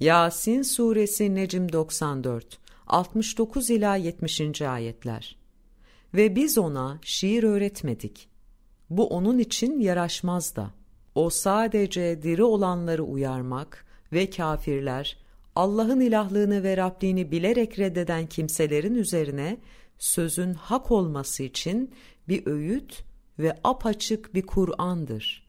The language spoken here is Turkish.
Yasin Suresi Necm 94, 69 ila 70. ayetler. Ve biz ona şiir öğretmedik. Bu onun için yaraşmaz da. O sadece diri olanları uyarmak ve kafirler, Allah'ın ilahlığını ve Rabliğini bilerek reddeden kimselerin üzerine sözün hak olması için bir öğüt ve apaçık bir Kur'an'dır.